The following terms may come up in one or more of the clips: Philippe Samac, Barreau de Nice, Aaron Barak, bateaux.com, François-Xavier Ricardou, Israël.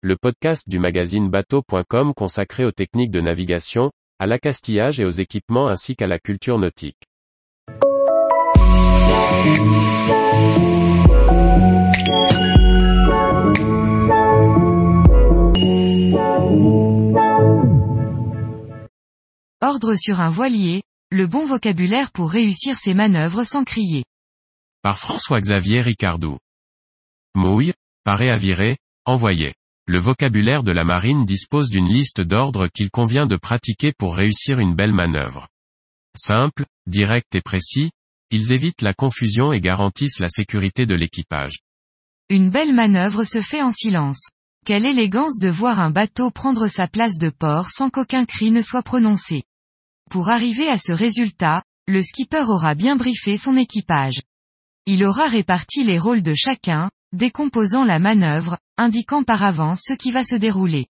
Le podcast du magazine bateaux.com consacré aux techniques de navigation, à l'accastillage et aux équipements ainsi qu'à la culture nautique. Ordre sur un voilier, le bon vocabulaire pour réussir ses manœuvres sans crier. Par François-Xavier Ricardou. Mouille, parer à virer, envoyer. Le vocabulaire de la marine dispose d'une liste d'ordres qu'il convient de pratiquer pour réussir une belle manœuvre. Simple, direct et précis, ils évitent la confusion et garantissent la sécurité de l'équipage. Une belle manœuvre se fait en silence. Quelle élégance de voir un bateau prendre sa place de port sans qu'aucun cri ne soit prononcé. Pour arriver à ce résultat, le skipper aura bien briefé son équipage. Il aura réparti les rôles de chacun, décomposant la manœuvre, indiquant par avance ce qui va se dérouler.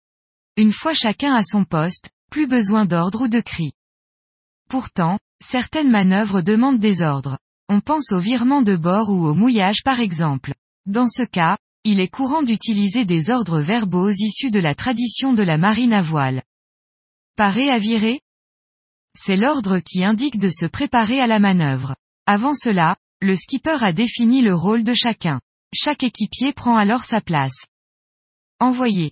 Une fois chacun à son poste, plus besoin d'ordre ou de cris. Pourtant, certaines manœuvres demandent des ordres. On pense au virement de bord ou au mouillage par exemple. Dans ce cas, il est courant d'utiliser des ordres verbaux issus de la tradition de la marine à voile. Parer à virer ? C'est l'ordre qui indique de se préparer à la manœuvre. Avant cela, le skipper a défini le rôle de chacun. Chaque équipier prend alors sa place. Envoyer.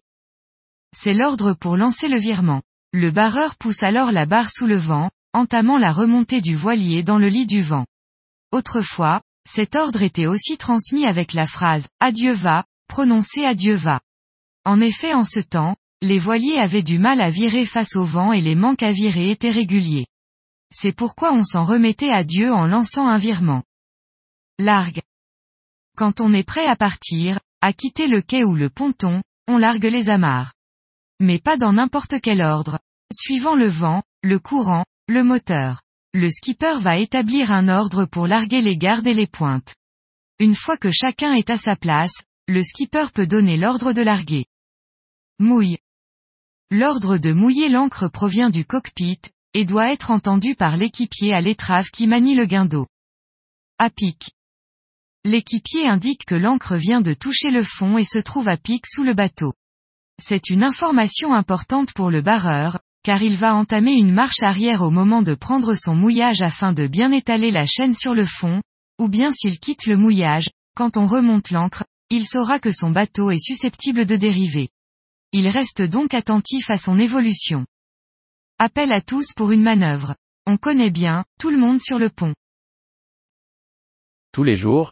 C'est l'ordre pour lancer le virement. Le barreur pousse alors la barre sous le vent, entamant la remontée du voilier dans le lit du vent. Autrefois, cet ordre était aussi transmis avec la phrase « Adieu va », prononcée « Adieu va ». En effet, en ce temps, les voiliers avaient du mal à virer face au vent et les manques à virer étaient réguliers. C'est pourquoi on s'en remettait à Dieu en lançant un virement. Largue. Quand on est prêt à partir, à quitter le quai ou le ponton, on largue les amarres. Mais pas dans n'importe quel ordre. Suivant le vent, le courant, le moteur. Le skipper va établir un ordre pour larguer les gardes et les pointes. Une fois que chacun est à sa place, le skipper peut donner l'ordre de larguer. Mouille. L'ordre de mouiller l'ancre provient du cockpit, et doit être entendu par l'équipier à l'étrave qui manie le guindeau. À pic. L'équipier indique que l'ancre vient de toucher le fond et se trouve à pic sous le bateau. C'est une information importante pour le barreur, car il va entamer une marche arrière au moment de prendre son mouillage afin de bien étaler la chaîne sur le fond, ou bien s'il quitte le mouillage, quand on remonte l'ancre, il saura que son bateau est susceptible de dériver. Il reste donc attentif à son évolution. Appel à tous pour une manœuvre. On connaît bien, tout le monde sur le pont. Tous les jours,